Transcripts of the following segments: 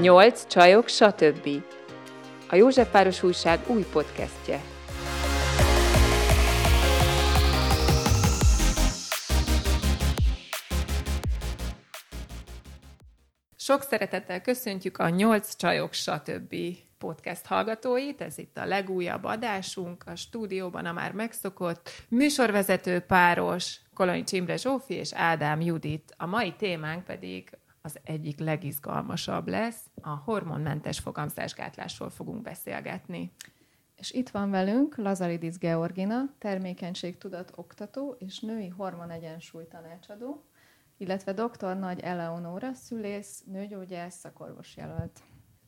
Nyolc csajok, satöbbi többi. A József Páros újság új podcastje. Sok szeretettel köszöntjük a Nyolc csajok, satöbbi többi podcast hallgatóit. Ez itt a legújabb adásunk, a stúdióban a már megszokott műsorvezető Páros, Kolonics Imre Zsófi és Ádám Judit. A mai témánk pedig az egyik legizgalmasabb lesz, a hormonmentes fogamzásgátlásról fogunk beszélgetni. És itt van velünk Lazalidis Georgina, termékenységtudat oktató és női hormonegyensúly tanácsadó, illetve dr. Nagy Eleonóra, szülész, nőgyógyász, szakorvos jelölt.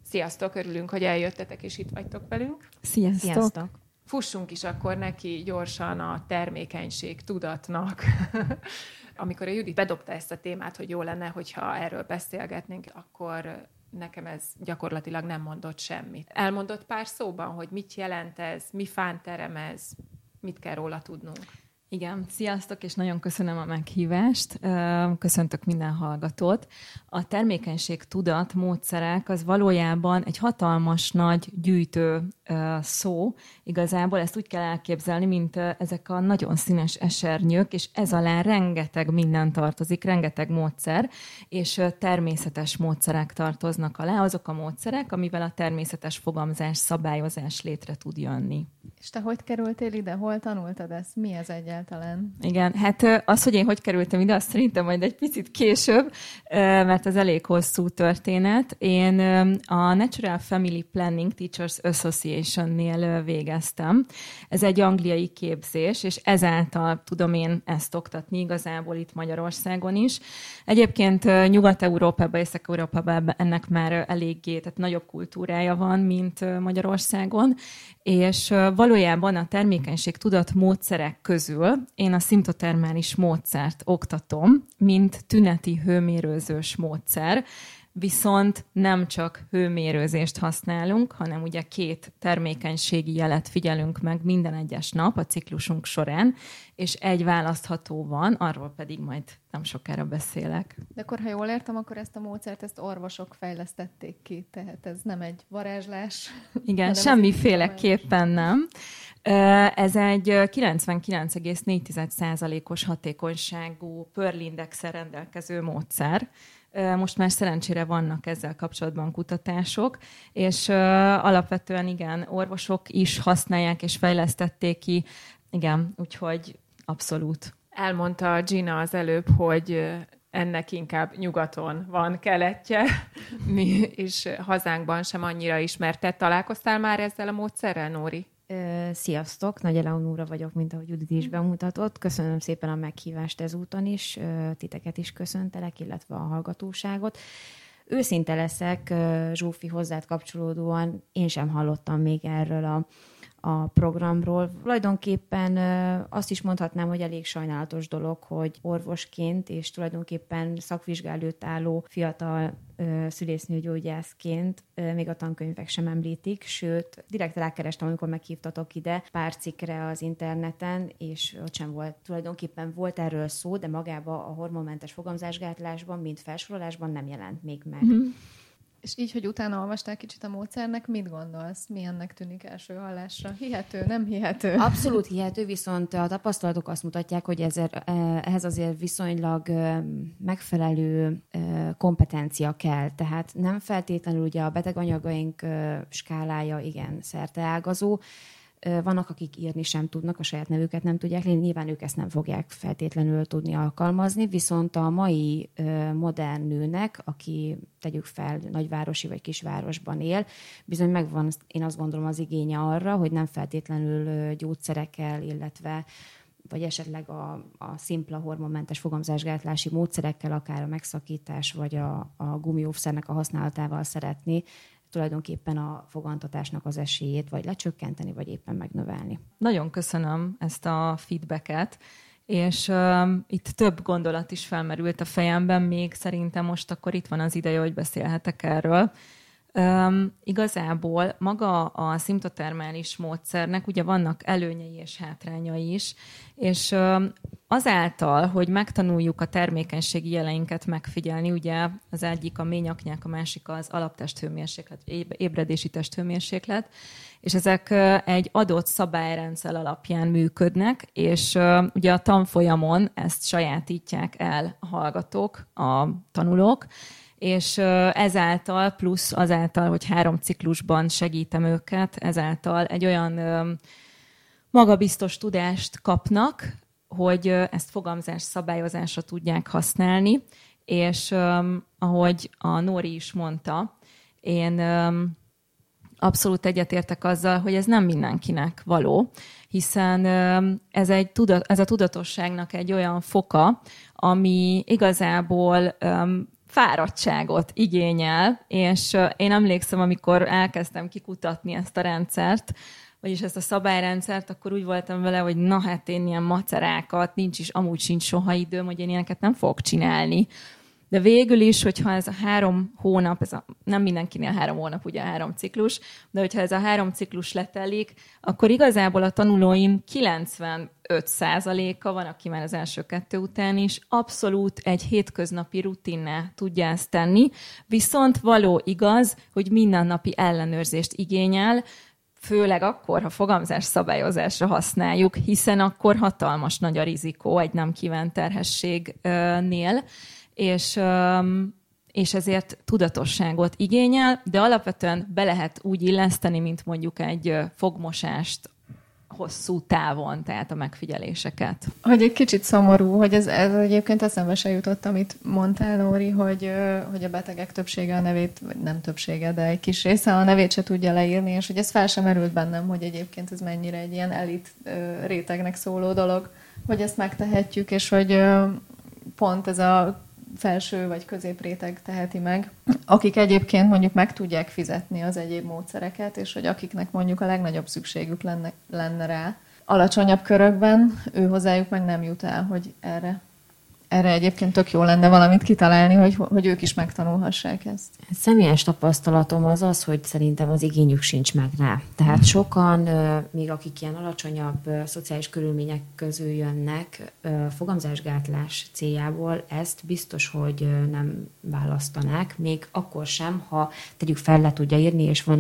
Sziasztok, örülünk, hogy eljöttetek és itt vagytok velünk. Sziasztok! Sziasztok. Fussunk is akkor neki gyorsan a termékenységtudatnak. Amikor a Judit bedobta ezt a témát, hogy jó lenne, hogyha erről beszélgetnénk, akkor nekem ez gyakorlatilag nem mondott semmit. Elmondott pár szóban, hogy mit jelent ez, mi fánterem ez, mit kell róla tudnunk? Igen, sziasztok, és nagyon köszönöm a meghívást. Köszöntök minden hallgatót. A termékenységtudat módszerek az valójában egy hatalmas nagy gyűjtő szó. Igazából ezt úgy kell elképzelni, mint ezek a nagyon színes esernyők, és ez alá rengeteg minden tartozik, rengeteg módszer, és természetes módszerek tartoznak alá, azok a módszerek, amivel a természetes fogamzás, szabályozás létre tud jönni. És te hogy kerültél ide? Hol tanultad ezt? Mi ez egyáltalán? Igen, hát az, hogy én hogy kerültem ide, azt szerintem majd egy picit később, mert ez elég hosszú történet. Én a Natural Family Planning Teachers Association-nél végeztem. Ez egy angliai képzés, és ezáltal tudom én ezt oktatni igazából itt Magyarországon is. Egyébként Nyugat-Európában, Észak-Európában ennek már eléggé, tehát nagyobb kultúrája van, mint Magyarországon, és valójában a termékenységtudat módszerek közül én a szimptotermális módszert oktatom, mint tüneti hőmérőzős módszer, viszont nem csak hőmérőzést használunk, hanem ugye 2 termékenységi jelet figyelünk meg minden egyes nap a ciklusunk során, és egy választható van, arról pedig majd nem sokára beszélek. De akkor, ha jól értem, akkor ezt a módszert, ezt orvosok fejlesztették ki, tehát ez nem egy varázslás. Igen, semmiféleképpen nem. Ez egy 99,4%-os hatékonyságú pörlindex-szel rendelkező módszer. Most már szerencsére vannak ezzel kapcsolatban kutatások, és alapvetően igen, orvosok is használják és fejlesztették ki, igen, úgyhogy abszolút. Elmondta Gina az előbb, hogy ennek inkább nyugaton van keletje, és hazánkban sem annyira ismert. Te találkoztál már ezzel a módszerrel, Nóri? Sziasztok, Nagy Eleonóra vagyok, mint ahogy Judit is bemutatott. Köszönöm szépen a meghívást ezúton is, titeket is köszöntelek, illetve a hallgatóságot. Őszinte leszek, Zsófi, hozzád kapcsolódóan én sem hallottam még erről a programról. Tulajdonképpen azt is mondhatnám, hogy elég sajnálatos dolog, hogy orvosként és tulajdonképpen szakvizsga előtt álló fiatal szülésznőgyógyászként még a tankönyvek sem említik, sőt, direkt rákerestem, amikor meghívtatok ide pár cikkre az interneten, és ott sem volt. Tulajdonképpen volt erről szó, de magában a hormonmentes fogamzásgátlásban, mint felsorolásban nem jelent még meg. És így, hogy utána olvastál kicsit a módszernek, mit gondolsz? Milyennek tűnik első hallásra? Hihető, nem hihető? Abszolút hihető, viszont a tapasztalatok azt mutatják, hogy ehhez azért viszonylag megfelelő kompetencia kell. Tehát nem feltétlenül ugye a beteganyagaink skálája igen szerteágazó. Vannak, akik írni sem tudnak, a saját nevüket nem tudják, nyilván ők ezt nem fogják feltétlenül tudni alkalmazni, viszont a mai modern nőnek, aki tegyük fel nagyvárosi vagy kisvárosban él, bizony megvan, én azt gondolom, az igénye arra, hogy nem feltétlenül gyógyszerekkel, illetve vagy esetleg a szimpla hormonmentes fogamzásgátlási módszerekkel, akár a megszakítás vagy a gumiófszernek a használatával szeretné tulajdonképpen a fogantatásnak az esélyét vagy lecsökkenteni, vagy éppen megnövelni. Nagyon köszönöm ezt a feedbacket, és itt több gondolat is felmerült a fejemben, még szerintem most akkor itt van az ideje, hogy beszélhetek erről. Igazából maga a szimptotermális módszernek ugye vannak előnyei és hátrányai is, és azáltal, hogy megtanuljuk a termékenységi jeleinket megfigyelni, ugye az egyik a mély nyaknyák, a másik az alaptesthőmérséklet, ébredési testhőmérséklet, és ezek egy adott szabályrendszer alapján működnek, és ugye a tanfolyamon ezt sajátítják el a hallgatók, a tanulók, és ezáltal, plusz azáltal, hogy 3 ciklusban segítem őket, ezáltal egy olyan magabiztos tudást kapnak, hogy ezt fogamzás szabályozásra tudják használni, és ahogy a Nóri is mondta, én abszolút egyetértek azzal, hogy ez nem mindenkinek való, hiszen ez a tudatosságnak egy olyan foka, ami igazából fáradtságot igényel, és én emlékszem, amikor elkezdtem kikutatni ezt a rendszert, vagyis ezt a szabályrendszert, akkor úgy voltam vele, hogy na hát én ilyen macerákat, amúgy sincs soha időm, hogy én ilyeneket nem fogok csinálni. De végül is, hogyha ez a 3 hónap, nem mindenkinél 3 hónap, ugye 3 ciklus, de hogyha ez a 3 ciklus letelik, akkor igazából a tanulóim 95%-a, van, aki már az első 2 után is, abszolút egy hétköznapi rutinná tudja ezt tenni, viszont való igaz, hogy mindennapi ellenőrzést igényel, főleg akkor, ha fogamzás szabályozásra használjuk, hiszen akkor hatalmas nagy a rizikó egy nem kívánt terhességnél, és ezért tudatosságot igényel, de alapvetően be lehet úgy illeszteni, mint mondjuk egy fogmosást hosszú távon, tehát a megfigyeléseket. Hogy egy kicsit szomorú, hogy ez egyébként eszembe se jutott, amit mondtál, Nóri, hogy a betegek többsége a nevét, vagy nem többsége, de egy kis része a nevét se tudja leírni, és hogy ez fel sem merült bennem, hogy egyébként ez mennyire egy ilyen elit rétegnek szóló dolog, hogy ezt megtehetjük, és hogy pont ez a felső vagy középréteg teheti meg, akik egyébként mondjuk meg tudják fizetni az egyéb módszereket, és hogy akiknek mondjuk a legnagyobb szükségük lenne rá alacsonyabb körökben, ő hozzájuk meg nem jut el, hogy erre egyébként tök jó lenne valamit kitalálni, hogy ők is megtanulhassák ezt. Személyes tapasztalatom az, hogy szerintem az igényük sincs meg rá. Tehát sokan, még akik ilyen alacsonyabb szociális körülmények közül jönnek, fogamzásgátlás céljából ezt biztos, hogy nem választanák, még akkor sem, ha tegyük fel, le tudja írni, és van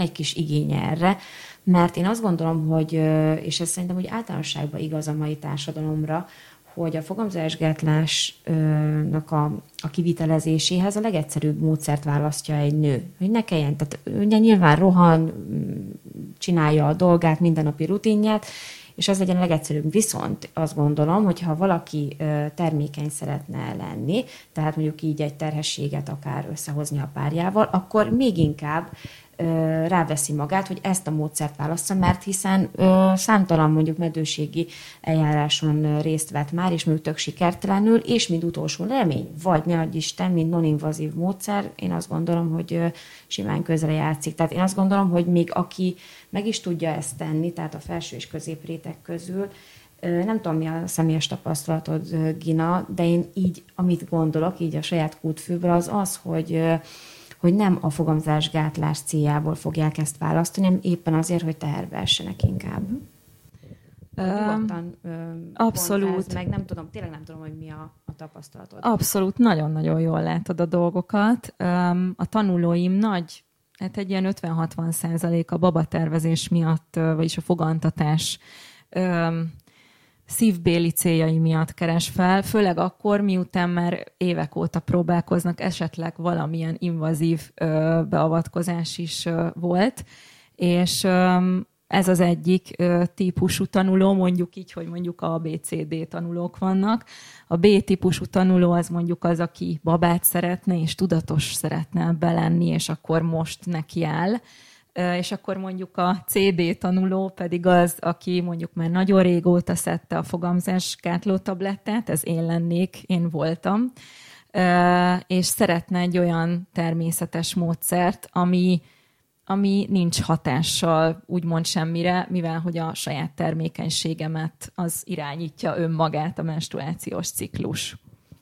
egy kis igénye erre, mert én azt gondolom, hogy, és ez szerintem úgy általánosságban igaz a mai társadalomra, hogy a fogamzásgátlásnak a kivitelezéséhez a legegyszerűbb módszert választja egy nő. Hogy ne kelljen, tehát ugye nyilván rohan, csinálja a dolgát, mindennapi rutinját, és az legyen a legegyszerűbb. Viszont azt gondolom, hogy ha valaki termékeny szeretne lenni, tehát mondjuk így egy terhességet akár összehozni a párjával, akkor még inkább ráveszi magát, hogy ezt a módszert válassza, mert hiszen számtalan mondjuk meddőségi eljáráson részt vett már, és mondjuk tök sikertelenül, és mind utolsó remény, vagy ne adj Isten, mint non-invazív módszer, én azt gondolom, hogy simán közre játszik. Tehát én azt gondolom, hogy még aki meg is tudja ezt tenni, tehát a felső és középréteg közül, nem tudom, mi a személyes tapasztalatod, Gina, de én így, amit gondolok, így a saját kútfőből, az, hogy nem a fogamzásgátlás céljából fogják ezt választani, hanem éppen azért, hogy teherbe essenek inkább. Abszolút. Meg nem tudom, tényleg nem tudom, hogy mi a tapasztalatod. Abszolút, nagyon-nagyon jól látod a dolgokat. A tanulóim hát egy ilyen 50-60% a babatervezés miatt, vagyis a fogantatás szívbéli céljai miatt keres fel, főleg akkor, miután már évek óta próbálkoznak, esetleg valamilyen invazív beavatkozás is volt, és ez az egyik típusú tanuló, mondjuk így, hogy mondjuk a ABCD tanulók vannak. A B típusú tanuló az mondjuk az, aki babát szeretne, és tudatos szeretne belenni, és akkor most neki áll. És akkor mondjuk a CD tanuló pedig az, aki mondjuk már nagyon régóta szedte a fogamzásgátló tablettát, ez én lennék, én voltam, és szeretne egy olyan természetes módszert, ami nincs hatással úgymond semmire, mivel hogy a saját termékenységemet az irányítja önmagát a menstruációs ciklus.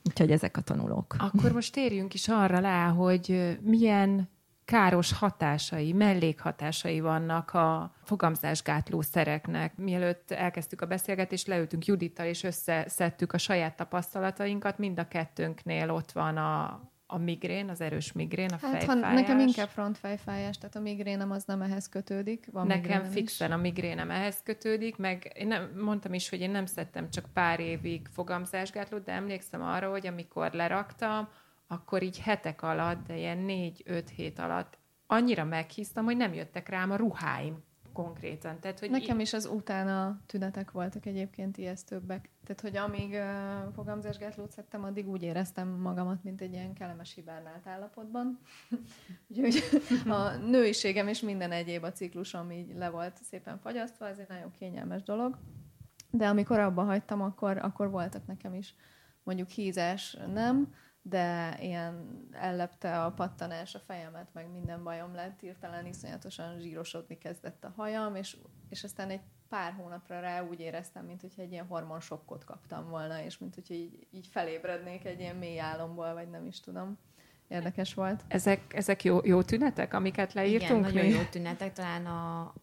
Úgyhogy ezek a tanulók. Akkor most térjünk is arra rá, hogy milyen káros hatásai, mellékhatásai vannak a fogamzásgátlószereknek. Mielőtt elkezdtük a beszélgetést, leültünk Judittal, és összeszedtük a saját tapasztalatainkat. Mind a kettőnknél ott van a migrén, az erős migrén, a fejfájás. Nekem inkább frontfejfájás, tehát a migrénem az nem ehhez kötődik. Van nekem fixen is. A migrénem ehhez kötődik, meg én nem, mondtam is, hogy én nem szedtem csak pár évig fogamzásgátlót, de emlékszem arra, hogy amikor leraktam, akkor így hetek alatt, de ilyen 4-5 hét alatt annyira meghisztam, hogy nem jöttek rám a ruháim konkrétan. Tehát, hogy nekem is az utána tünetek voltak egyébként ijesztőbbek. Tehát, hogy amíg fogamzásgátlót szedtem, addig úgy éreztem magamat, mint egy ilyen kellemes hibernált állapotban. Úgyhogy a nőiségem és minden egyéb a ciklusom így le volt szépen fagyasztva, ez egy nagyon kényelmes dolog. De amikor abba hagytam, akkor voltak nekem is mondjuk hízás, nem, de ilyen ellepte a pattanás a fejemet, meg minden bajom lett, hirtelen iszonyatosan zsírosodni kezdett a hajam, és aztán egy pár hónapra rá úgy éreztem, mint hogyha egy ilyen hormonsokkot kaptam volna, és mint hogyha így felébrednék egy ilyen mély álomból, vagy nem is tudom. Érdekes volt. Ezek jó tünetek, amiket leírtunk? Igen, nagyon jó tünetek. Talán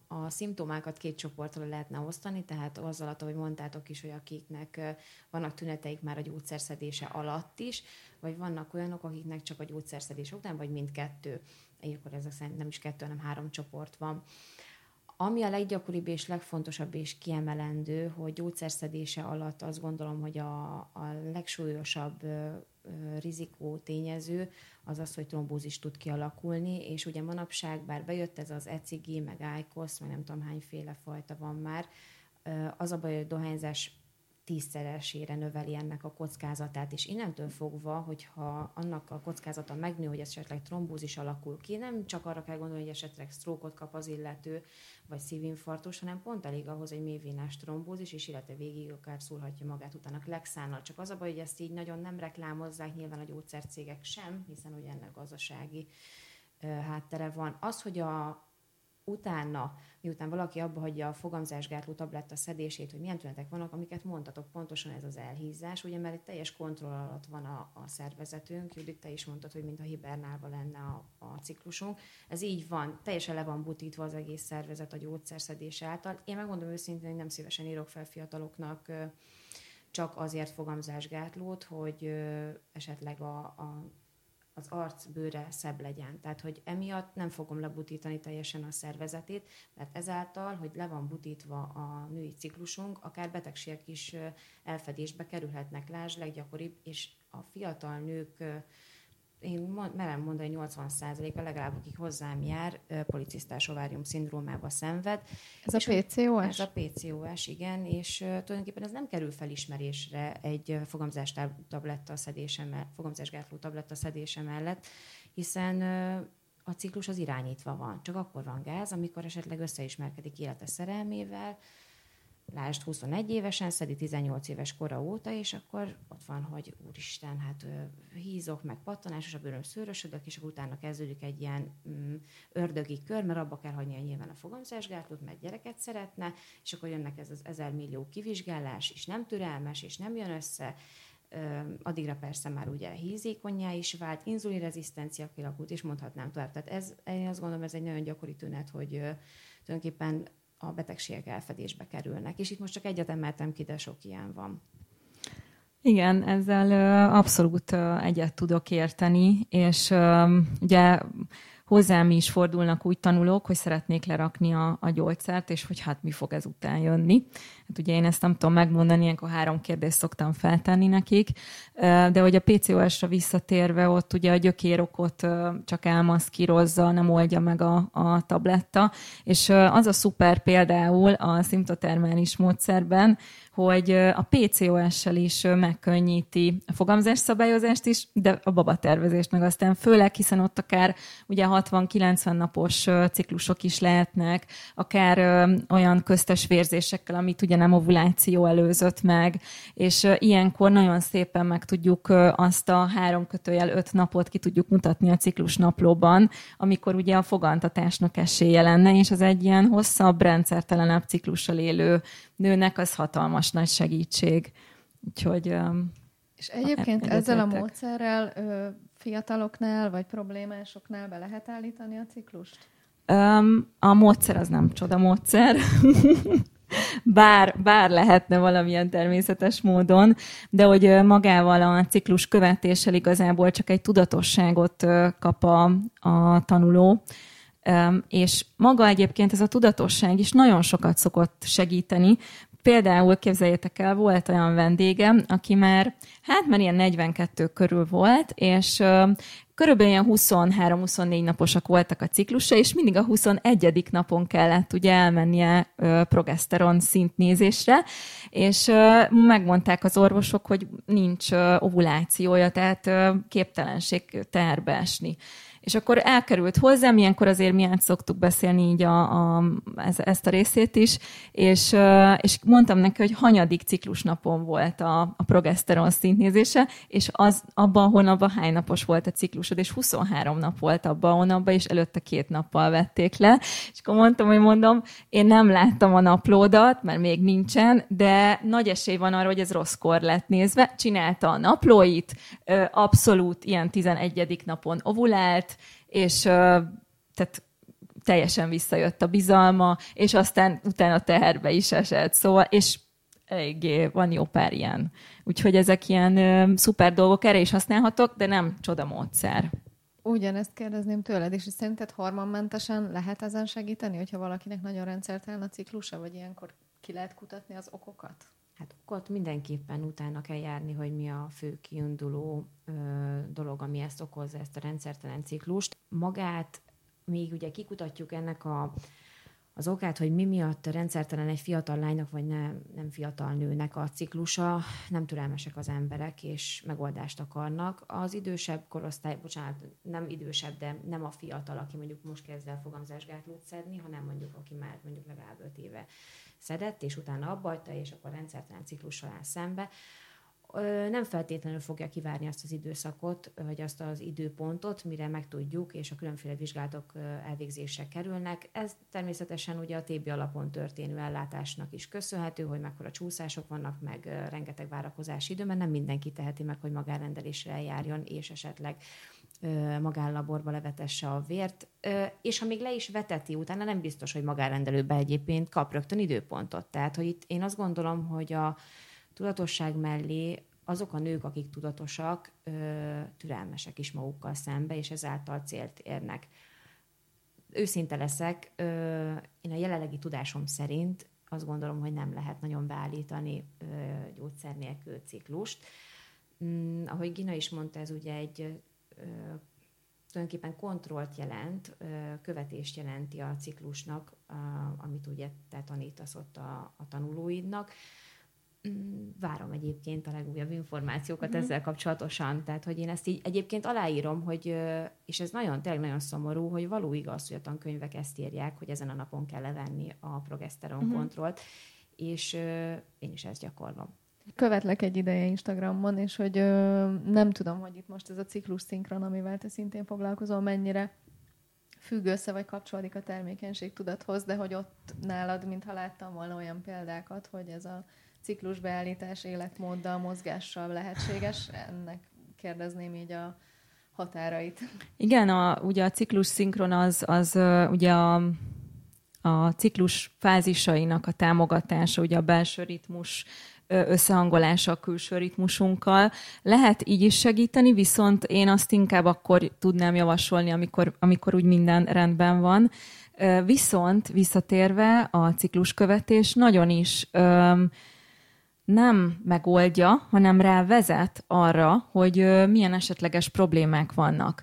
a szimptomákat két csoportra lehetne osztani, tehát az alatt, ahogy mondtátok is, hogy akiknek vannak tüneteik már a gyógyszerszedése alatt is, vagy vannak olyanok, akiknek csak a gyógyszerszedés után, vagy mindkettő. Ilyenkor ezek szerint nem is 2, hanem 3 csoport van. Ami a leggyakoribb és legfontosabb és kiemelendő, hogy gyógyszerszedése alatt azt gondolom, hogy a legsúlyosabb rizikó tényező az az, hogy trombózis tud kialakulni, és ugye manapság, bár bejött ez az ECG, meg ICOS, meg nem tudom hányféle fajta van már, az a baj, hogy a dohányzás 10-szeresére növeli ennek a kockázatát, és innentől fogva, hogyha annak a kockázata megnő, hogy esetleg trombózis alakul ki, nem csak arra kell gondolni, hogy esetleg sztrókot kap az illető, vagy szívinfarktus, hanem pont elég ahhoz, hogy mélyvénás trombózis, és illetve végig akár szúrhatja magát utána klexánnal. Csak az a baj, hogy ezt így nagyon nem reklámozzák, nyilván a gyógyszercégek sem, hiszen ugye ennek gazdasági háttere van. Az, hogy utána, miután valaki abba hagyja a fogamzásgátló tabletta szedését, hogy milyen tünetek vannak, amiket mondtatok, pontosan ez az elhízás, ugye mert egy teljes kontroll alatt van a szervezetünk. Judit, te is mondtad, hogy mintha hibernálva lenne a ciklusunk. Ez így van, teljesen le van butítva az egész szervezet a gyógyszerszedés által. Én megmondom őszintén, hogy nem szívesen írok fel fiataloknak csak azért fogamzásgátlót, hogy esetleg az arc bőre szebb legyen. Tehát, hogy emiatt nem fogom lebutítani teljesen a szervezetét, mert ezáltal, hogy le van butítva a női ciklusunk, akár betegségek is elfedésbe kerülhetnek. Lásd, leggyakoribb, és a fiatal nők, én merem mondani, 80%-a legalább, akik hozzám jár, policisztás ovárium szindrómába szenved. Ez és a PCOS? Ez a PCOS, igen, és tulajdonképpen ez nem kerül felismerésre egy fogamzásgátló tabletta szedése mellett, hiszen a ciklus az irányítva van. Csak akkor van gáz, amikor esetleg összeismerkedik élete szerelmével, lásd, 21 évesen, szedi 18 éves kora óta, és akkor ott van, hogy úristen, hát hízok, meg pattanás, és a bőröm szőrösödök, és utána kezdődik egy ilyen ördögi kör, mert abba kell hagynia nyilván a fogamzásgátlót, mert gyereket szeretne, és akkor jönnek ez az 1000 millió kivizsgálás, és nem türelmes, és nem jön össze. Addigra persze már ugye hízékonnyá is vált, inzulinrezisztencia kialakult, és mondhatnám tovább. Tehát én azt gondolom, ez egy nagyon gyakori tünet, hogy tulajdonképpen a betegségek elfedésbe kerülnek. És itt most csak egyet emeltem ki, de sok ilyen van. Igen, ezzel abszolút egyet tudok érteni, és ugye hozzám is fordulnak úgy tanulók, hogy szeretnék lerakni a gyógyszert, és hogy hát mi fog ezután jönni. Hát ugye én ezt nem tudom megmondani, ilyenkor 3 kérdést szoktam feltenni nekik, de hogy a PCOS-ra visszatérve, ott ugye a gyökérokot csak elmaszkírozza, nem oldja meg a tabletta, és az a szuper például a szimptotermális módszerben, hogy a PCOS-sel is megkönnyíti a fogamzásszabályozást is, de a babatervezést meg aztán főleg, hiszen ott akár ugye 60-90 napos ciklusok is lehetnek, akár olyan köztes vérzésekkel, amit ugye nem ovuláció előzött meg, és ilyenkor nagyon szépen meg tudjuk azt a 3-5 napot ki tudjuk mutatni a ciklusnaplóban, amikor ugye a fogantatásnak esélye lenne, és az egy ilyen hosszabb, rendszertelenebb ciklussal élő nőnek az hatalmas nagy segítség. Úgyhogy, és egyébként ezzel a módszerrel fiataloknál vagy problémásoknál be lehet állítani a ciklust? A módszer az nem csoda módszer. Bár lehetne valamilyen természetes módon, de hogy magával a ciklus követéssel igazából csak egy tudatosságot kap a tanuló. És maga egyébként ez a tudatosság is nagyon sokat szokott segíteni. Például képzeljétek el, volt olyan vendégem, aki már ilyen 42 körül volt, és körülbelül ilyen 23-24 naposak voltak a ciklusa, és mindig a 21. napon kellett ugye elmennie progeszteron szintnézésre, és megmondták az orvosok, hogy nincs ovulációja, tehát képtelenség teherbe esni. És akkor elkerült hozzám, ilyenkor azért mi át szoktuk beszélni így ezt a részét is, és mondtam neki, hogy hanyadik ciklusnapon volt a progeszteron szintnézése, és az abban a hónapban hány napos volt a ciklusod, és 23 nap volt abban a hónapban, és előtte 2 nappal vették le. És akkor mondom, én nem láttam a naplódat, mert még nincsen, de nagy esély van arra, hogy ez rosszkor lett nézve. Csinálta a naplóit, abszolút ilyen 11. napon ovulált, és tehát teljesen visszajött a bizalma, és aztán utána teherbe is esett, szóval, és eléggé van jó pár ilyen. Úgyhogy ezek ilyen szuper dolgok, erre is használhatok, de nem csoda módszer. Ugyanezt kérdezném tőled, és szerinted hormonmentesen lehet ezen segíteni, hogyha valakinek nagyon rendszertelen a ciklusa, vagy ilyenkor ki lehet kutatni az okokat? Hát okot mindenképpen utána kell járni, hogy mi a fő kiinduló dolog, ami ezt okozza, ezt a rendszertelen ciklust. Magát még ugye kikutatjuk ennek az okát, hogy mi miatt rendszertelen egy fiatal lánynak, vagy nem fiatal nőnek a ciklusa, nem türelmesek az emberek, és megoldást akarnak. Az idősebb korosztály, nem idősebb, de nem a fiatal, aki mondjuk most kezd el fogamzásgátlót szedni, hanem mondjuk, aki már mondjuk legalább 5 éve szedett, és utána abbahagyta, és akkor rendszertelen ciklussal áll szembe. Nem feltétlenül fogja kivárni azt az időszakot, vagy azt az időpontot, mire megtudjuk, és a különféle vizsgálatok elvégzésre kerülnek. Ez természetesen ugye a TB alapon történő ellátásnak is köszönhető, hogy mekkora csúszások vannak, meg rengeteg várakozási idő, mert nem mindenki teheti meg, hogy magánrendelésre eljárjon, és esetleg magánlaborba levetesse a vért, és ha még le is veteti, utána nem biztos, hogy magánrendelőbe egyébként kap rögtön időpontot. Tehát, hogy itt én azt gondolom, hogy a tudatosság mellé azok a nők, akik tudatosak, türelmesek is magukkal szembe, és ezáltal célt érnek. Őszinte leszek, én a jelenlegi tudásom szerint azt gondolom, hogy nem lehet nagyon beállítani gyógyszer nélkül ciklust. Ahogy Gina is mondta, ez ugye egy tulajdonképpen kontrollt jelent, követést jelenti a ciklusnak, amit ugye te tanítasz ott a tanulóidnak. Várom egyébként a legújabb információkat ezzel kapcsolatosan, tehát hogy én ezt így egyébként aláírom, hogy, és ez tényleg nagyon szomorú, hogy való igaz, hogy a tankönyvek ezt írják, hogy ezen a napon kell levenni a progeszteron kontrollt, és én is ezt gyakorlom. Követlek egy ideje Instagramon, és hogy nem tudom, hogy itt most ez a ciklus szinkron, amivel te szintén foglalkozol, mennyire függ össze, vagy kapcsolódik a termékenységtudathoz, de hogy ott nálad, mintha láttam volna olyan példákat, hogy ez a ciklusbeállítás életmóddal, mozgással lehetséges, ennek kérdezném így a határait. Igen, ugye a ciklus szinkron az ugye a ciklus fázisainak a támogatása, ugye a belső ritmus összehangolása a külső ritmusunkkal. Lehet így is segíteni, viszont én azt inkább akkor tudnám javasolni, amikor úgy minden rendben van. Viszont visszatérve a cikluskövetés nagyon is nem megoldja, hanem rávezet arra, hogy milyen esetleges problémák vannak.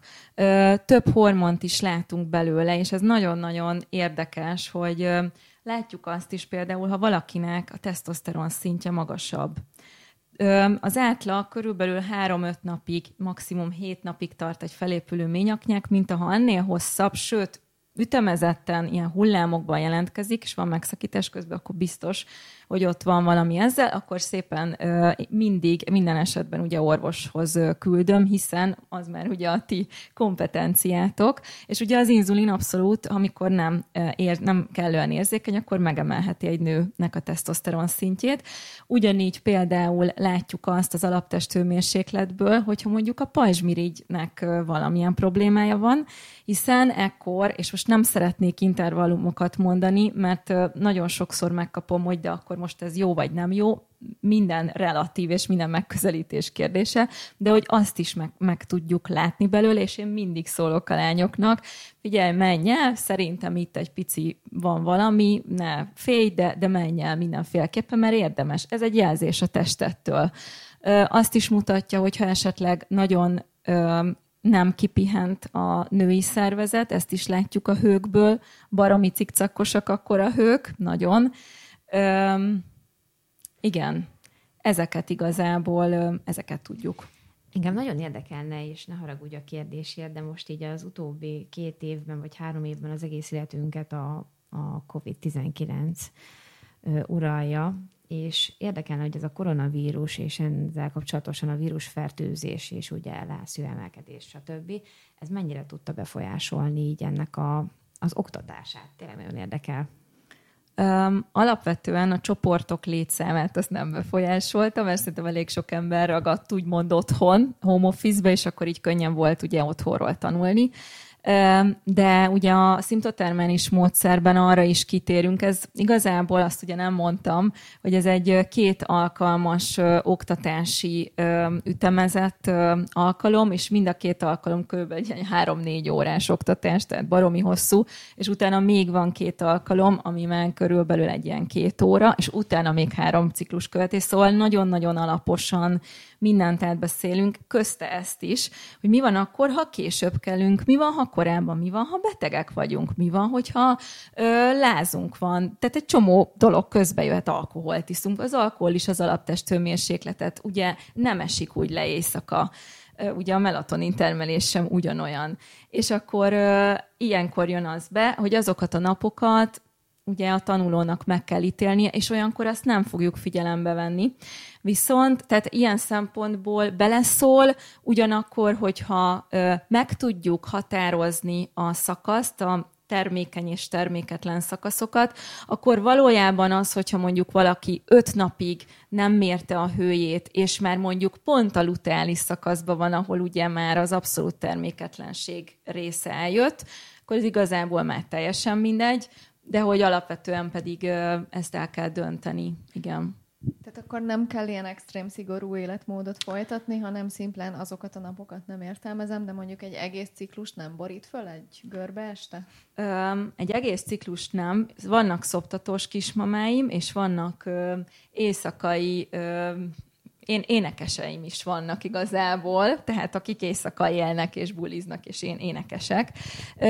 Több hormont is látunk belőle, és ez nagyon-nagyon érdekes, hogy látjuk azt is például, ha valakinek a tesztoszteron szintje magasabb. Az átlag körülbelül 3-5 napig, maximum 7 napig tart egy felépülő ményaknyák, mint ha ennél hosszabb, sőt, ütemezetten ilyen hullámokban jelentkezik, és van megszakítás közben, akkor biztos, hogy ott van valami ezzel, akkor szépen mindig, minden esetben ugye orvoshoz küldöm, hiszen az már ugye a ti kompetenciátok. És ugye az inzulin abszolút, amikor nem kellően érzékeny, akkor megemelheti egy nőnek a tesztoszteron szintjét. Ugyanígy például látjuk azt az alaptesthőmérsékletből, hogyha mondjuk a pajzsmirigynek valamilyen problémája van, hiszen ekkor, és most nem szeretnék intervallumokat mondani, mert nagyon sokszor megkapom, hogy de akkor most ez jó vagy nem jó, minden relatív és minden megközelítés kérdése, de hogy azt is meg tudjuk látni belőle, és én mindig szólok a lányoknak, figyelj, menj el, szerintem itt egy pici van valami, ne félj, de menj el mindenféleképpen, mert érdemes. Ez egy jelzés a testettől. Azt is mutatja, hogyha esetleg nagyon nem kipihent a női szervezet, ezt is látjuk a hőkből, baromi cikcakosak akkor a hők, nagyon. Igen, ezeket igazából, ezeket tudjuk. Engem nagyon érdekelne, és ne haragudj a kérdésért, de most így az utóbbi 2 évben, vagy 3 évben az egész életünket a COVID-19 uralja, és érdekelne, hogy ez a koronavírus, és ezzel kapcsolatosan a vírusfertőzés, és ugye lászülemelkedés, stb. Ez mennyire tudta befolyásolni így ennek az oktatását? Tényleg nagyon érdekel. Alapvetően a csoportok létszámát azt nem befolyásolta, mert szerintem elég sok ember ragadt úgymond otthon, home office-be, és akkor így könnyen volt ugye otthonról tanulni. De ugye a szimptotermális módszerben arra is kitérünk, ez igazából azt ugye nem mondtam, hogy ez egy 2 alkalmas oktatási ütemezett alkalom, és mind a 2 alkalom kb. Egy 3-4 órás oktatás, tehát baromi hosszú, és utána még van 2 alkalom, ami már körülbelül egy ilyen 2 óra, és utána még 3 ciklus követés, szóval nagyon-nagyon alaposan mindent átbeszélünk, közte ezt is, hogy mi van akkor, ha később kelünk, mi van, ha korábban, mi van, ha betegek vagyunk, mi van, hogyha lázunk van. Tehát egy csomó dolog közbe jöhet, alkoholt iszunk. Az alkohol is az alaptesthőmérsékletet, ugye nem esik úgy le éjszaka. Ugye a melatonin termelés sem ugyanolyan. És akkor ilyenkor jön az be, hogy azokat a napokat ugye a tanulónak meg kell ítélnie, és olyankor azt nem fogjuk figyelembe venni. Viszont, tehát ilyen szempontból beleszól, ugyanakkor, hogyha meg tudjuk határozni a szakaszt, a termékeny és terméketlen szakaszokat, akkor valójában az, hogyha mondjuk valaki 5 napig nem mérte a hőjét, és már mondjuk pont a luteális szakaszban van, ahol ugye már az abszolút terméketlenség része eljött, akkor ez igazából már teljesen mindegy, de hogy alapvetően pedig ezt el kell dönteni, igen. Tehát akkor nem kell ilyen extrém szigorú életmódot folytatni, hanem szimplán azokat a napokat nem értelmezem, de mondjuk egy egész ciklus nem borít föl egy görbe este? Egy egész ciklus nem. Vannak szoptatós kismamáim, és vannak éjszakai... énekeseim is vannak igazából, tehát akik éjszaka élnek és buliznak, és én énekesek,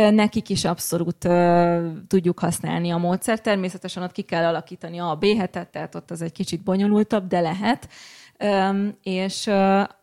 nekik is abszolút tudjuk használni a módszert. Természetesen ott ki kell alakítani a B7-et, tehát ott az egy kicsit bonyolultabb, de lehet. És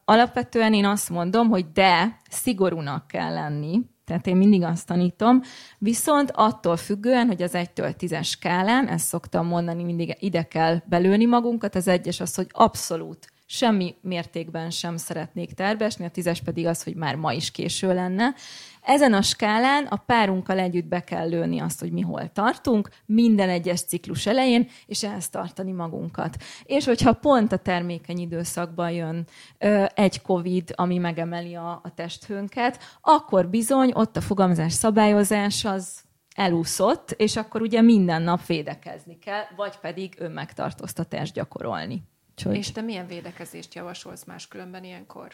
alapvetően én azt mondom, hogy de szigorúnak kell lenni, tehát én mindig azt tanítom, viszont attól függően, hogy az 1-10-es skálán, ezt szoktam mondani, mindig ide kell belőni magunkat, az 1-es az, hogy abszolút semmi mértékben sem szeretnék tervesni, a 10-es pedig az, hogy már ma is késő lenne. Ezen a skálán a párunkkal együtt be kell lőni azt, hogy mi hol tartunk, minden egyes ciklus elején, és ehhez tartani magunkat. És hogyha pont a termékeny időszakban jön egy COVID, ami megemeli a testhőnket, akkor bizony ott a fogamzás szabályozás az elúszott, és akkor ugye minden nap védekezni kell, vagy pedig önmegtartóztatást gyakorolni. Csúgy. És te milyen védekezést javasolsz máskülönben ilyenkor?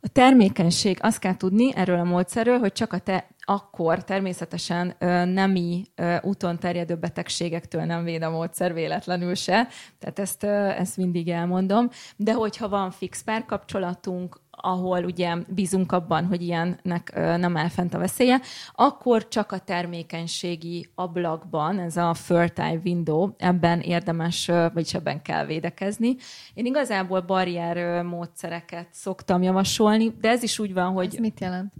A termékenység, azt kell tudni erről a módszerről, hogy csak akkor természetesen nemi úton terjedő betegségektől nem véd a módszer véletlenül se, tehát ezt mindig elmondom, de hogyha van fix párkapcsolatunk, ahol ugye bízunk abban, hogy ilyennek nem áll fent a veszélye, akkor csak a termékenységi ablakban, ez a fertile window, ebben érdemes, vagyis ebben kell védekezni. Én igazából barrier módszereket szoktam javasolni, de ez is úgy van, hogy... Ez mit jelent?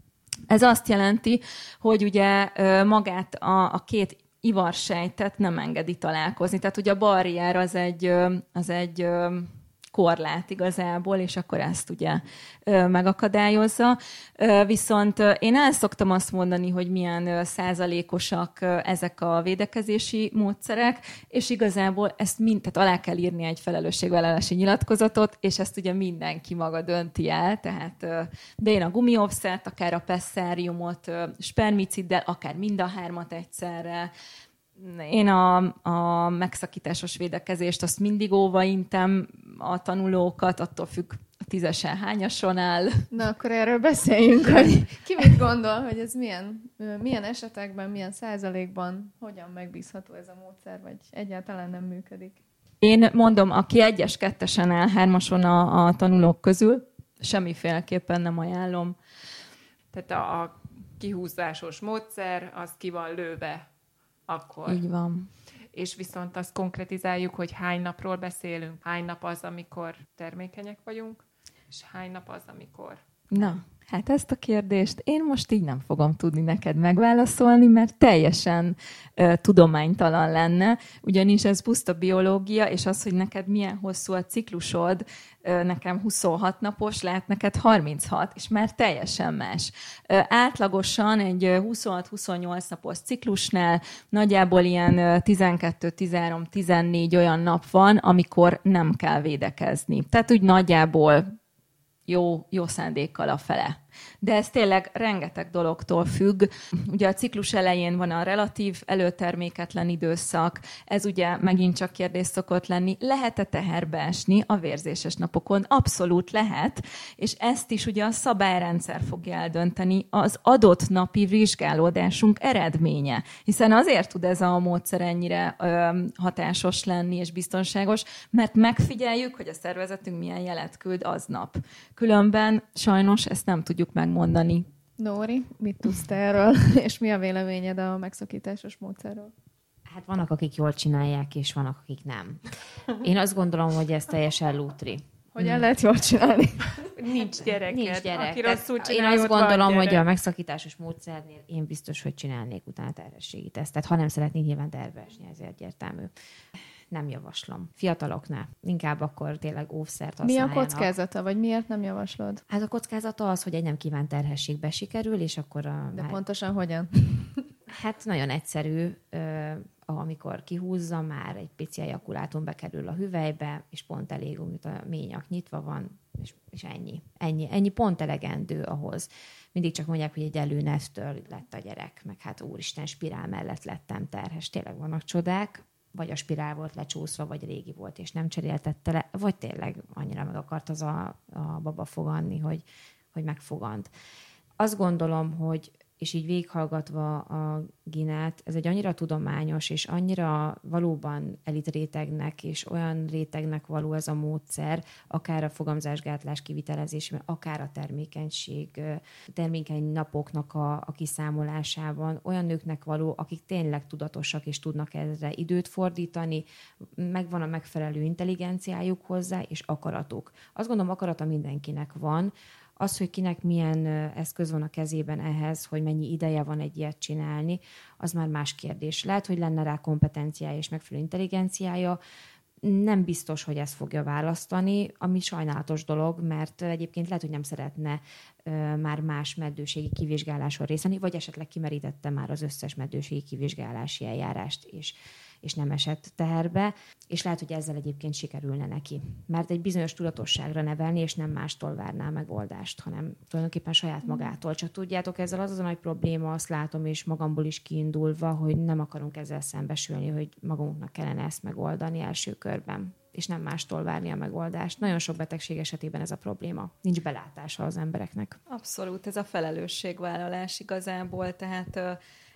Ez azt jelenti, hogy ugye magát a két ivarsejtet nem engedi találkozni. Tehát ugye a barrier az egy korlát igazából, és akkor ezt ugye megakadályozza. Viszont én el szoktam azt mondani, hogy milyen százalékosak ezek a védekezési módszerek, és igazából ezt mindet alá kell írni egy felelősségvállalási nyilatkozatot, és ezt ugye mindenki maga dönti el, tehát de én a gumiobszert, akár a pesszáriumot, spermiciddel, akár mind a hármat egyszerre. Én a megszakításos védekezést azt mindig óva intem a tanulókat, attól függ a tízesen hányason áll. Na akkor erről beszéljünk, hogy ki mit gondol, hogy ez milyen esetekben, milyen százalékban, hogyan megbízható ez a módszer, vagy egyáltalán nem működik. Én mondom, aki egyes, kettesen áll, hármason a tanulók közül, semmiféleképpen nem ajánlom. Tehát a kihúzásos módszer, az ki van lőve. Akkor. Így van. És viszont azt konkretizáljuk, hogy hány napról beszélünk, hány nap az, amikor termékenyek vagyunk, és hány nap az, amikor... Na, hát ezt a kérdést én most így nem fogom tudni neked megválaszolni, mert teljesen tudománytalan lenne, ugyanis ez puszta biológia, és az, hogy neked milyen hosszú a ciklusod, nekem 26 napos, lehet neked 36, és már teljesen más. Átlagosan egy 26-28 napos ciklusnál nagyjából ilyen 12-13-14 olyan nap van, amikor nem kell védekezni. Tehát úgy nagyjából jó szándékkal a fele. De ez tényleg rengeteg dologtól függ. Ugye a ciklus elején van a relatív előterméketlen időszak, ez ugye megint csak kérdés szokott lenni, lehet-e teherbe esni a vérzéses napokon? Abszolút lehet, és ezt is ugye a szabályrendszer fogja eldönteni az adott napi vizsgálódásunk eredménye. Hiszen azért tud ez a módszer ennyire hatásos lenni és biztonságos, mert megfigyeljük, hogy a szervezetünk milyen jelet küld aznap. Különben sajnos ezt nem tudjuk megmondani. Nóri, mit tudsz te erről? És mi a véleményed a megszakításos módszerről? Hát vannak, akik jól csinálják, és vannak, akik nem. Én azt gondolom, hogy ez teljesen lútri. Hogyan lehet jól csinálni? Nincs gyereked. Nincs gyerek. Én azt gondolom, hogy a megszakításos módszernél én biztos, hogy csinálnék utána terhességi tesztet. Ha nem szeretnék nyilván terhbe esni, ez egyértelmű. Nem javaslom. Fiataloknál. Inkább akkor tényleg óvszert használjanak. Mi a kockázata, vagy miért nem javaslod? Hát a kockázata az, hogy egy nem kívánt terhességbe sikerül, és akkor a... De már... pontosan hogyan? Hát nagyon egyszerű, amikor kihúzza, már egy pici ejakulátum bekerül a hüvelybe, és pont elég, mint a mélynyak nyitva van, és ennyi. Ennyi pont elegendő ahhoz. Mindig csak mondják, hogy egy előnevtől lett a gyerek, meg hát úristen, spirál mellett lettem terhes. Tényleg vannak csodák. Vagy a spirál volt lecsúszva, vagy régi volt, és nem cseréltette le, vagy tényleg annyira meg akart az a baba foganni, hogy megfogant. Azt gondolom, hogy, és így végighallgatva a Ginát, ez egy annyira tudományos, és annyira valóban elit rétegnek, és olyan rétegnek való ez a módszer, akár a fogamzásgátlás kivitelezésében, akár a termékeny napoknak a kiszámolásában, olyan nőknek való, akik tényleg tudatosak, és tudnak erre időt fordítani, megvan a megfelelő intelligenciájuk hozzá, és akaratuk. Azt gondolom, akarata mindenkinek van. Az, hogy kinek milyen eszköz van a kezében ehhez, hogy mennyi ideje van egy ilyet csinálni, az már más kérdés. Lehet, hogy lenne rá kompetenciája és megfelelő intelligenciája, nem biztos, hogy ezt fogja választani, ami sajnálatos dolog, mert egyébként lehet, hogy nem szeretne már más meddőségi kivizsgáláson részt venni, vagy esetleg kimerítette már az összes meddőségi kivizsgálási eljárást is, és nem esett teherbe, és lehet, hogy ezzel egyébként sikerülne neki. Mert egy bizonyos tudatosságra nevelni, és nem mástól várná megoldást, hanem tulajdonképpen saját magától. Csak tudjátok, ezzel az a nagy probléma, azt látom, és magamból is kiindulva, hogy nem akarunk ezzel szembesülni, hogy magunknak kellene ezt megoldani első körben, és nem mástól várni a megoldást. Nagyon sok betegség esetében ez a probléma. Nincs belátása az embereknek. Abszolút, ez a felelősségvállalás igazából, tehát...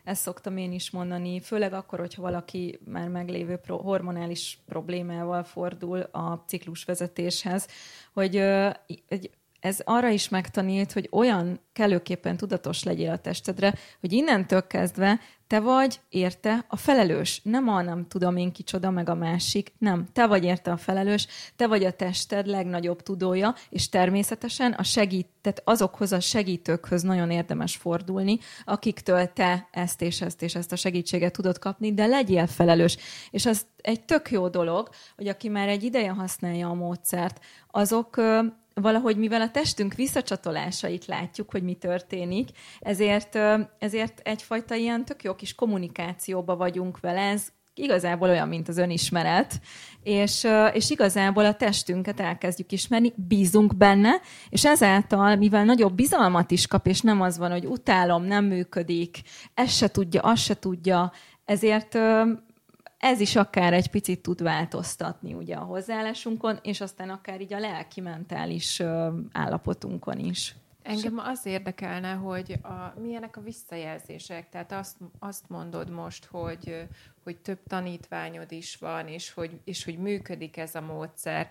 Ezt szoktam én is mondani, főleg akkor, hogyha valaki már meglévő hormonális problémával fordul a ciklusvezetéshez, hogy egy ez arra is megtanít, hogy olyan kellőképpen tudatos legyél a testedre, hogy innentől kezdve te vagy érte a felelős. Nem a nem tudom én kicsoda, meg a másik. Nem, te vagy érte a felelős, te vagy a tested legnagyobb tudója, és természetesen tehát azokhoz a segítőkhöz nagyon érdemes fordulni, akiktől te ezt és ezt a segítséget tudod kapni, de legyél felelős. És az egy tök jó dolog, hogy aki már egy ideje használja a módszert, azok... valahogy mivel a testünk visszacsatolásait látjuk, hogy mi történik, ezért egyfajta ilyen tök jó kis kommunikációba vagyunk vele, ez igazából olyan, mint az önismeret, és igazából a testünket elkezdjük ismerni, bízunk benne, és ezáltal, mivel nagyobb bizalmat is kap, és nem az van, hogy utálom, nem működik, ez se tudja, az se tudja, ezért... ez is akár egy picit tud változtatni ugye a hozzáállásunkon, és aztán akár így a lelki-mentális állapotunkon is. Engem az érdekelne, hogy milyenek a visszajelzések. Tehát azt mondod most, hogy több tanítványod is van, és hogy működik ez a módszer.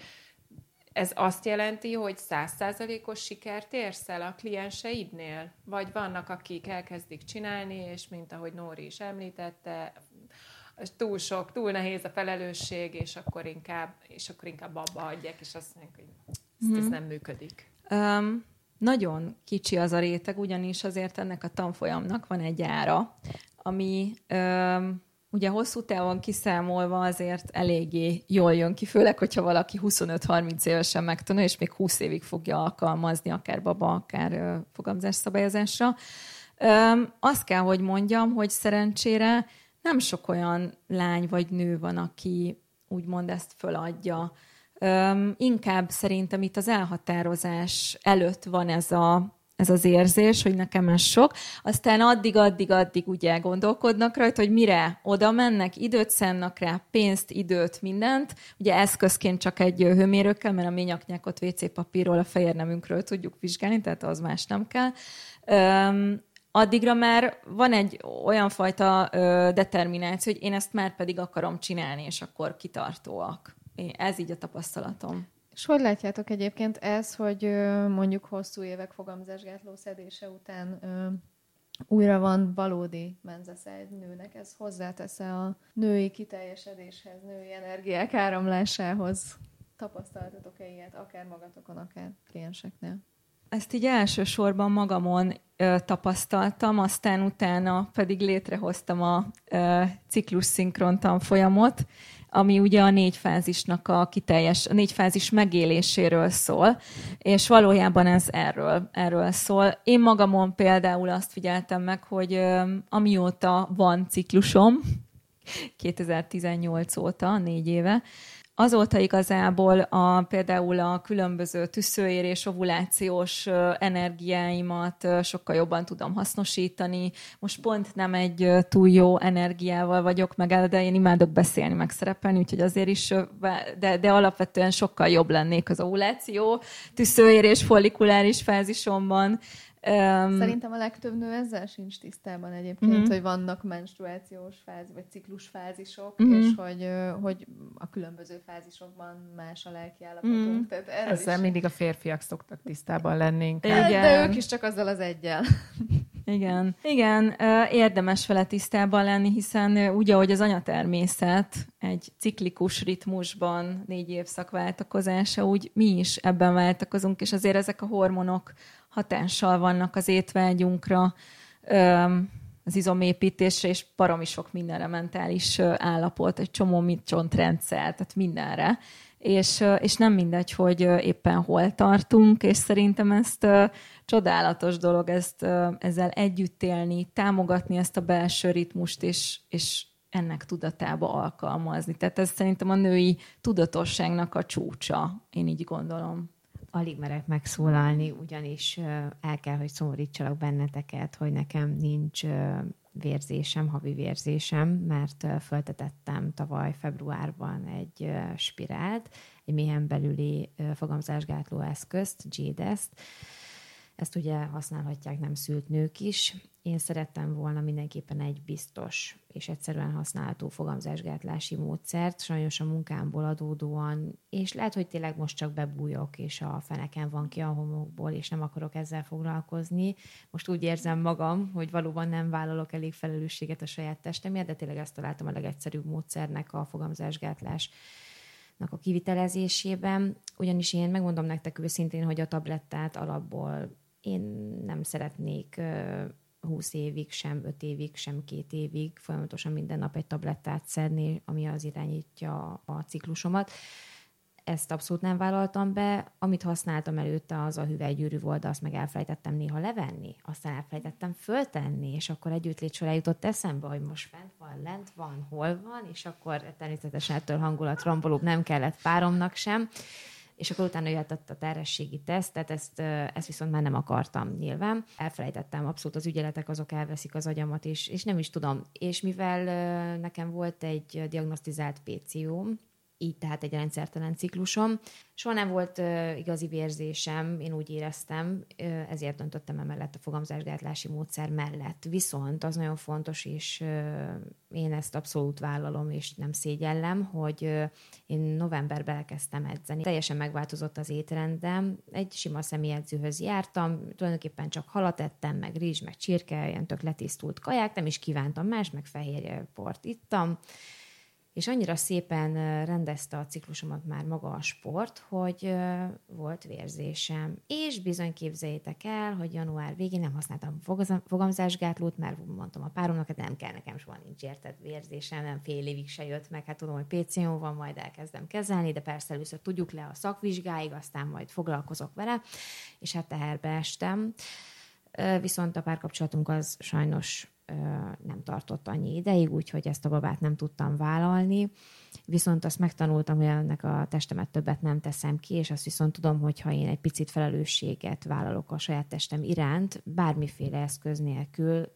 Ez azt jelenti, hogy 100%-os sikert érsz el a klienseidnél? Vagy vannak, akik elkezdik csinálni, és mint ahogy Nóri is említette... túl sok, túl nehéz a felelősség, és akkor inkább abba hagyják, és azt mondják, hogy ez nem működik. Nagyon kicsi az a réteg, ugyanis azért ennek a tanfolyamnak van egy ára, ami ugye hosszú távon kiszámolva azért eléggé jól jön ki, főleg, hogyha valaki 25-30 évesen megtanul, és még 20 évig fogja alkalmazni, akár baba, akár fogamzásszabályozásra. Azt kell, hogy mondjam, hogy szerencsére nem sok olyan lány vagy nő van, aki úgymond ezt föladja. Inkább szerintem itt az elhatározás előtt van ez az érzés, hogy nekem ez sok. Aztán addig ugye gondolkodnak rajta, hogy mire oda mennek, időt szánnak rá, pénzt, időt, mindent. Ugye eszközként csak egy hőmérőkkel, mert a ményaknyákot WC papírról, a fejérnemünkről tudjuk vizsgálni, tehát az más nem kell. Addigra már van egy olyan fajta determináció, hogy én ezt már pedig akarom csinálni, és akkor kitartóak. Ez így a tapasztalatom. És hogy látjátok egyébként ez, hogy mondjuk hosszú évek fogamzásgátló szedése után újra van valódi menzesze egy nőnek? Ez hozzátesz a női kiteljesedéshez, női energiák áramlásához? Tapasztaltatok-e ilyet, akár magatokon, akár klienseknél? Ezt így elsősorban magamon tapasztaltam, aztán utána pedig létrehoztam a ciklus-szinkron tanfolyamot, ami ugye a 4 fázisnak a négyfázis megéléséről szól, és valójában ez erről szól. Én magamon például azt figyeltem meg, hogy amióta van ciklusom, 2018 óta, 4 éve, azóta igazából például a különböző tüsszőérés, ovulációs energiáimat sokkal jobban tudom hasznosítani. Most pont nem egy túl jó energiával vagyok meg, de én imádok beszélni, meg szerepelni, úgyhogy azért is, de alapvetően sokkal jobb lennék az ovuláció, tüsszőérés, follikuláris fázisomban. Szerintem a legtöbb nő ezzel sincs tisztában egyébként, hogy vannak menstruációs fázis, vagy ciklusfázisok, és hogy a különböző fázisokban más a lelki állapotunk. Tehát ezzel mindig a férfiak szoktak tisztában lenni. De ők is csak azzal az egyel. Igen, érdemes vele tisztában lenni, hiszen úgy, ahogy az anyatermészet egy ciklikus ritmusban 4 évszak váltakozása, úgy mi is ebben váltakozunk, és azért ezek a hormonok hatással vannak az étvágyunkra, az izomépítésre, és baromi sok mindenre, mentális állapot, egy csomó csontrendszer, tehát mindenre. És nem mindegy, hogy éppen hol tartunk, és szerintem ezt csodálatos dolog, ezzel együtt élni, támogatni ezt a belső ritmust, és ennek tudatába alkalmazni. Tehát ez szerintem a női tudatosságnak a csúcsa, én így gondolom. Alig merek megszólalni, ugyanis el kell, hogy szomorítsalak benneteket, hogy nekem nincs vérzésem, havi vérzésem, mert föltetettem tavaly februárban egy spirált, egy méhen belüli fogamzásgátló eszközt, GDS-t. Ezt ugye használhatják nem szült nők is, Én szerettem volna mindenképpen egy biztos és egyszerűen használható fogamzásgátlási módszert, sajnos a munkámból adódóan, és lehet, hogy tényleg most csak bebújok, és a fenekem van ki a homokból, és nem akarok ezzel foglalkozni. Most úgy érzem magam, hogy valóban nem vállalok elég felelősséget a saját testemért, de tényleg ezt találtam a legegyszerűbb módszernek a fogamzásgátlás a kivitelezésében. Ugyanis én megmondom nektek őszintén, hogy a tablettát alapból én nem szeretnék 20 évig, sem 5 évig, sem 2 évig folyamatosan minden nap egy tablettát szedni, ami az irányítja a ciklusomat. Ezt abszolút nem vállaltam be. Amit használtam előtte, az a hüvelygyűrű volt, de azt meg elfelejtettem néha levenni, aztán elfelejtettem föltenni, és akkor együttlét során jutott eszembe, hogy most fent van, lent van, hol van, és akkor természetesen ettől hangulatrombolóbb nem kellett páromnak sem. És akkor utána jöhet a terhességi teszt, tehát ezt viszont már nem akartam nyilván. Elfelejtettem, abszolút az ügyeletek azok elveszik az agyamat, és nem is tudom. És mivel nekem volt egy diagnosztizált PCOS-om, így tehát egy rendszertelen ciklusom, soha nem volt igazi vérzésem, én úgy éreztem, ezért döntöttem emellett a fogamzásgátlási módszer mellett. Viszont az nagyon fontos, és én ezt abszolút vállalom, és nem szégyellem, hogy én novemberben elkezdtem edzeni. Teljesen megváltozott az étrendem, egy sima személyedzőhöz jártam, tulajdonképpen csak halat ettem, meg rizs, meg csirke, ilyen tök letisztult kaják, nem is kívántam más, meg fehér bort ittam. És annyira szépen rendezte a ciklusomat már maga a sport, hogy volt vérzésem. És bizony képzeljétek el, hogy január végén nem használtam fogamzásgátlót, mert mondtam a páromnak, hát nem kell, nekem soha nincs érted vérzésem, nem fél évig se jött meg, hát tudom, hogy PCOS van, majd elkezdem kezelni, de persze először tudjuk le a szakvizsgáig, aztán majd foglalkozok vele, és hát teherbe estem. Viszont a párkapcsolatunk az sajnos nem tartott annyi ideig, úgyhogy ezt a babát nem tudtam vállalni. Viszont azt megtanultam, hogy ennek a testemet többet nem teszem ki, és azt viszont tudom, hogy ha én egy picit felelősséget vállalok a saját testem iránt, bármiféle eszköz nélkül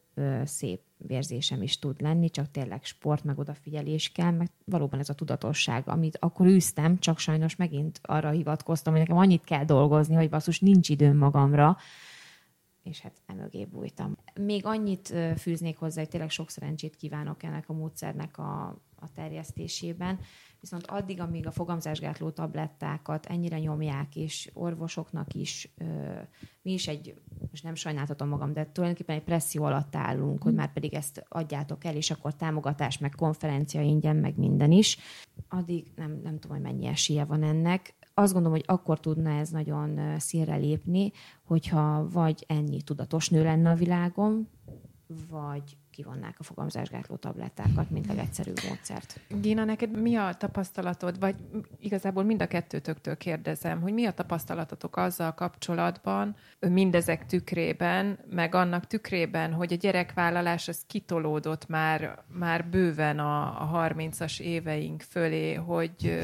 szép vérzésem is tud lenni, csak tényleg sport, meg odafigyelés kell, meg valóban ez a tudatosság, amit akkor űztem, csak sajnos megint arra hivatkoztam, hogy nekem annyit kell dolgozni, hogy basszus, nincs időm magamra, és hát emögé bújtam. Még annyit fűznék hozzá, hogy tényleg sok szerencsét kívánok ennek a módszernek a terjesztésében, viszont addig, amíg a fogamzásgátló tablettákat ennyire nyomják, és orvosoknak is, mi is most nem sajnáltatom magam, de tulajdonképpen egy presszió alatt állunk, hogy már pedig ezt adjátok el, és akkor támogatás, meg konferencia ingyen, meg minden is. Addig nem tudom, hogy mennyi esélye van ennek. Azt gondolom, hogy akkor tudna ez nagyon színre lépni, hogyha vagy ennyi tudatos nő lenne a világon, vagy kivonnák a fogamzásgátló tablettákat, mint a legegyszerűbb módszert. Gina, neked mi a tapasztalatod, vagy igazából mind a kettőtöktől kérdezem, hogy mi a tapasztalatotok azzal kapcsolatban, mindezek tükrében, meg annak tükrében, hogy a gyerekvállalás az kitolódott már bőven a 30-as éveink fölé, hogy...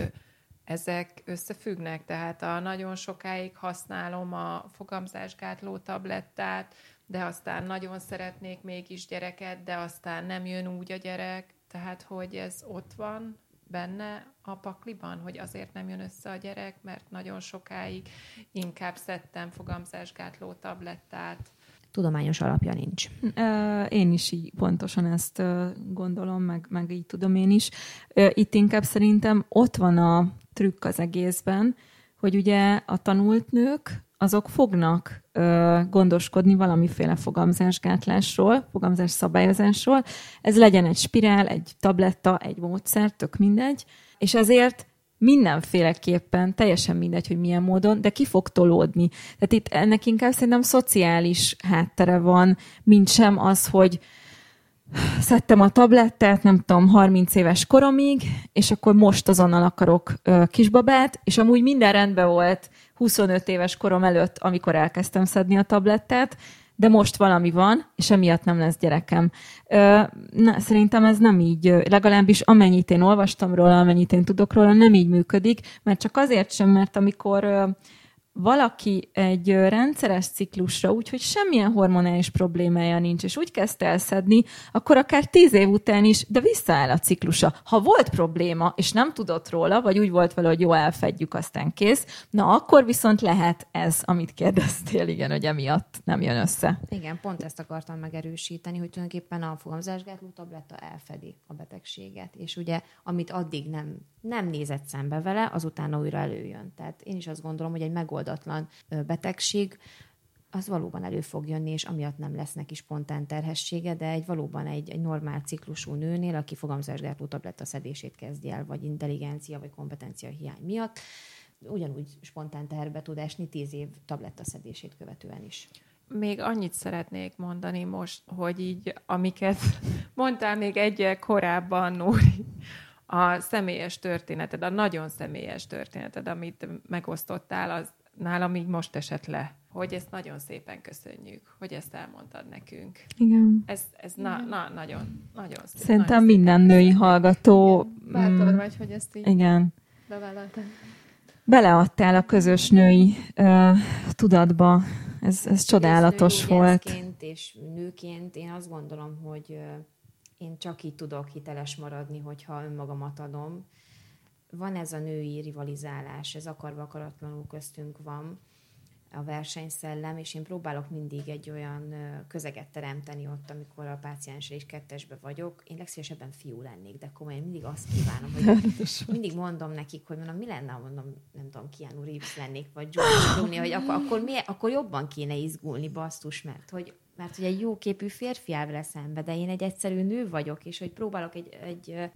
Ezek összefüggnek, tehát nagyon sokáig használom a fogamzásgátló tablettát, de aztán nagyon szeretnék mégis gyereket, de aztán nem jön úgy a gyerek. Tehát, hogy ez ott van benne a pakliban, hogy azért nem jön össze a gyerek, mert nagyon sokáig inkább szedtem fogamzásgátló tablettát. Tudományos alapja nincs. Én is így pontosan ezt gondolom, meg így tudom én is. Itt inkább szerintem ott van a trükk az egészben, hogy ugye a tanult nők, azok fognak gondoskodni valamiféle fogamzásgátlásról, fogamzásszabályozásról. Ez legyen egy spirál, egy tabletta, egy módszer, tök mindegy. És ezért mindenféleképpen, teljesen mindegy, hogy milyen módon, de ki fog tolódni. Tehát itt ennek inkább szerintem szociális háttere van, mint sem az, hogy szedtem a tablettát, nem tudom, 30 éves koromig, és akkor most azonnal akarok kisbabát, és amúgy minden rendben volt 25 éves korom előtt, amikor elkezdtem szedni a tablettát, de most valami van, és emiatt nem lesz gyerekem. Szerintem ez nem így, legalábbis amennyit én olvastam róla, amennyit én tudok róla, nem így működik, mert csak azért sem, mert amikor valaki egy rendszeres ciklusra, úgyhogy semmilyen hormonális problémája nincs, és úgy kezdte elszedni, akkor akár 10 év után is, de visszaáll a ciklusa. Ha volt probléma, és nem tudott róla, vagy úgy volt vele, hogy jó, elfedjük, aztán kész, na akkor viszont lehet ez, amit kérdeztél, igen, hogy emiatt nem jön össze. Igen, pont ezt akartam megerősíteni, hogy tulajdonképpen a fogamzásgátló tabletta elfedi a betegséget, és ugye, amit addig nem nézett szembe vele, az utána újra előjön. Tehát én is azt gondolom, hogy egy megoldatlan betegség, az valóban elő fog jönni, és amiatt nem lesz neki spontán terhessége, de egy valóban egy normál ciklusú nőnél, aki fogamzásgátló tabletta szedését kezdi el, vagy intelligencia, vagy kompetencia hiány miatt, ugyanúgy spontán terhbe tud esni 10 év tabletta szedését követően is. Még annyit szeretnék mondani most, hogy így, amiket mondtál még egyel korábban, Nóri, a személyes történeted, a nagyon személyes történeted, amit megosztottál, az nálam így most esett le. Hogy ezt nagyon szépen köszönjük, hogy ezt elmondtad nekünk. Igen. Ez nagyon szép. Szerintem nagyon minden szépen. Női hallgató... Bátor vagy, hogy ezt így bevállaltál. Beleadtál a közös női tudatba. Ez csodálatos volt. Nőként és nőként én azt gondolom, hogy én csak így tudok hiteles maradni, hogyha önmagamat adom. Van ez a női rivalizálás, ez akarva akaratlanul köztünk van, a versenyszellem, és én próbálok mindig egy olyan közeget teremteni ott, amikor a páciensre is kettesbe vagyok. Én legszívesebben fiú lennék, de komolyan mindig azt kívánom, hogy mindig mondom nekik, hogy mi lenne, mondom, nem tudom, Keanu Reeves lennék, vagy George, hogy akkor jobban kéne izgulni, basszus, mert hogy egy jó képű férfi áll vele szembe, de én egy egyszerű nő vagyok, és hogy próbálok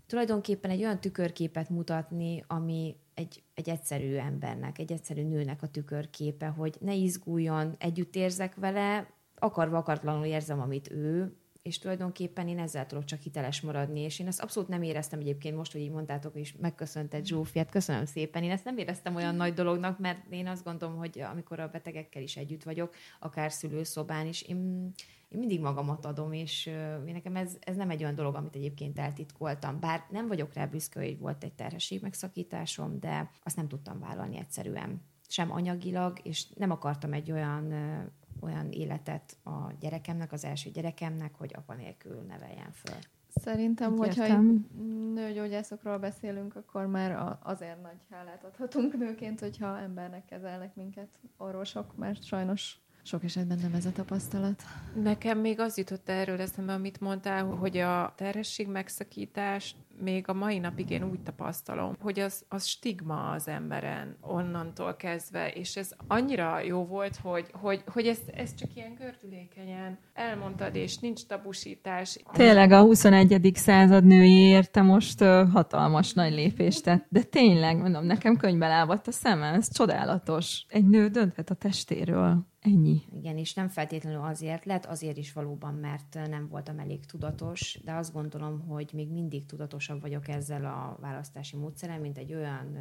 tulajdonképpen egy olyan tükörképet mutatni, ami egy egyszerű embernek, egy egyszerű nőnek a tükörképe, hogy ne izguljon, együtt érzek vele, akarva akaratlanul érzem, amit ő, és tulajdonképpen én ezzel tudok csak hiteles maradni, és én ezt abszolút nem éreztem egyébként most, hogy így mondtátok, és megköszönted Zsófiát, köszönöm szépen, én ezt nem éreztem olyan nagy dolognak, mert én azt gondolom, hogy amikor a betegekkel is együtt vagyok, akár szülőszobán is, én mindig magamat adom, és nekem ez nem egy olyan dolog, amit egyébként eltitkoltam. Bár nem vagyok rá büszke, hogy volt egy terhesség megszakításom, de azt nem tudtam vállalni egyszerűen. Sem anyagilag, és nem akartam egy olyan életet a gyerekemnek, az első gyerekemnek, hogy apa nélkül neveljen föl. Szerintem, hogyha nőgyógyászokról beszélünk, akkor már azért nagy hálát adhatunk nőként, hogyha embernek kezelnek minket orvosok, mert sajnos sok esetben nem ez a tapasztalat. Nekem még az jutott erről eszembe, amit mondtál, hogy a terhesség megszakítás még a mai napig én úgy tapasztalom, hogy az stigma az emberen onnantól kezdve, és ez annyira jó volt, hogy ez csak ilyen gördülékenyen elmondtad, és nincs tabusítás. Tényleg a 21. század női érte most hatalmas nagy lépést tett, de tényleg, mondom, nekem könnybe lábadt a szemem, ez csodálatos. Egy nő dönthet a testéről. Ennyi. Igen, és nem feltétlenül azért lett, azért is valóban, mert nem voltam elég tudatos, de azt gondolom, hogy még mindig tudatosabb vagyok ezzel a választási módszerrel, mint egy olyan,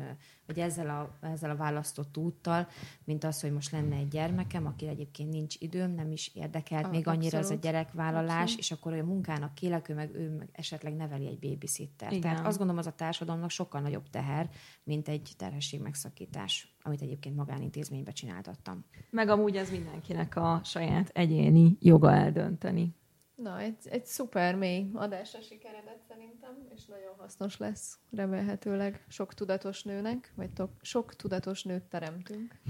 vagy ezzel a választott úttal, mint az, hogy most lenne egy gyermekem, aki egyébként nincs időm, nem is érdekelt még annyira az a gyerekvállalás, és akkor a munkának kélek, ő meg esetleg neveli egy babysitter. Igen. Tehát azt gondolom, az a társadalomnak sokkal nagyobb teher, mint egy terhesség megszakítás, amit egyébként magánintézményben csináltattam. Meg amúgy ez mindenkinek a saját egyéni joga eldönteni. Na, egy szuper mély adásra sikeredett szerintem, és nagyon hasznos lesz remélhetőleg sok tudatos nőnek, vagy sok tudatos nőt teremtünk.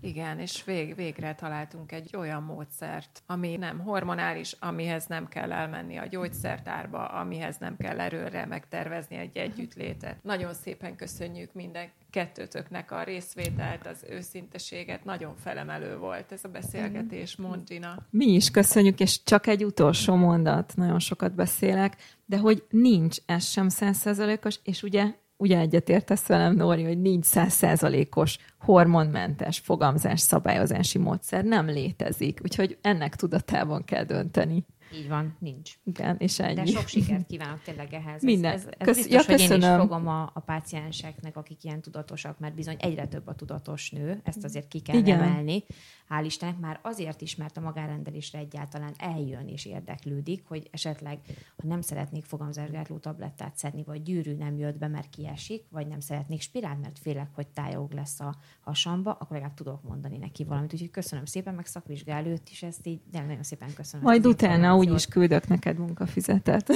Igen, és végre találtunk egy olyan módszert, ami nem hormonális, amihez nem kell elmenni a gyógyszertárba, amihez nem kell erőre megtervezni egy együttlétet. Nagyon szépen köszönjük minden kettőtöknek a részvételt, az őszinteséget. Nagyon felemelő volt ez a beszélgetés, Mondina. Mi is köszönjük, és csak egy utolsó mondat, nagyon sokat beszélek, de hogy nincs ez sem 100%-os, és ugye egyetértesz velem, Nóri, hogy nincs 100%-os hormonmentes fogamzás szabályozási módszer, nem létezik, úgyhogy ennek tudatában kell dönteni. Így van, nincs. Igen, és ennyi. De sok sikert kívánok tényleg ehhez. Minden. Ez biztos, hogy én is fogom a pácienseknek, akik ilyen tudatosak, mert bizony egyre több a tudatos nő, ezt azért ki kell emelni. Hál' Istennek már azért is, mert a magárendelésre egyáltalán eljön és érdeklődik, hogy esetleg, ha nem szeretnék fogamzásgátló tablettát szedni, vagy gyűrű nem jött be, mert kiesik, vagy nem szeretnék spirált, mert félek, hogy tájog lesz a hasamba, akkor legalább tudok mondani neki valamit. Úgyhogy köszönöm szépen, meg szakvizsgálőt is ezt így, de nagyon szépen köszönöm. Majd utána úgyis küldök neked munkafizetet.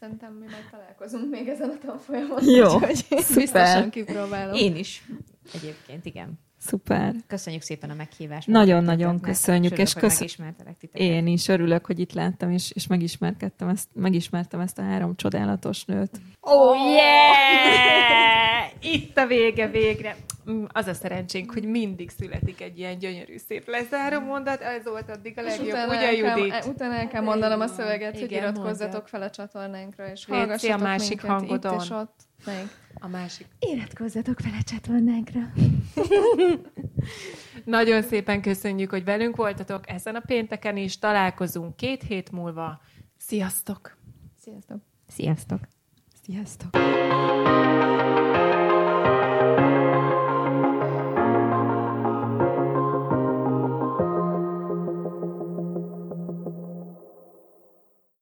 Szerintem mi majd találkozunk még ezen a tanfolyamon. Jó, biztosan kipróbálom. Én is egyébként, igen. Szuper. Köszönjük szépen a meghívást. Nagyon-nagyon köszönjük. Örülök, és megismertelek titeket. Én is örülök, hogy itt láttam, és megismertem ezt a három csodálatos nőt. Oh yeah! Itt a vége végre. Az a szerencsénk, hogy mindig születik egy ilyen gyönyörű, szép lezáró mondat. Ez volt addig a legjobb, ugye Judit? Utána el kell mondanom a szöveget, igen, hogy iratkozzatok fel a csatornánkra, és hallgassatok a másik minket itt és ott. Meg. A másik. Iratkozzatok fel a csatornánkra. Nagyon szépen köszönjük, hogy velünk voltatok ezen a pénteken is. Találkozunk 2 hét múlva. Sziasztok! Sziasztok! Sziasztok! Sziasztok!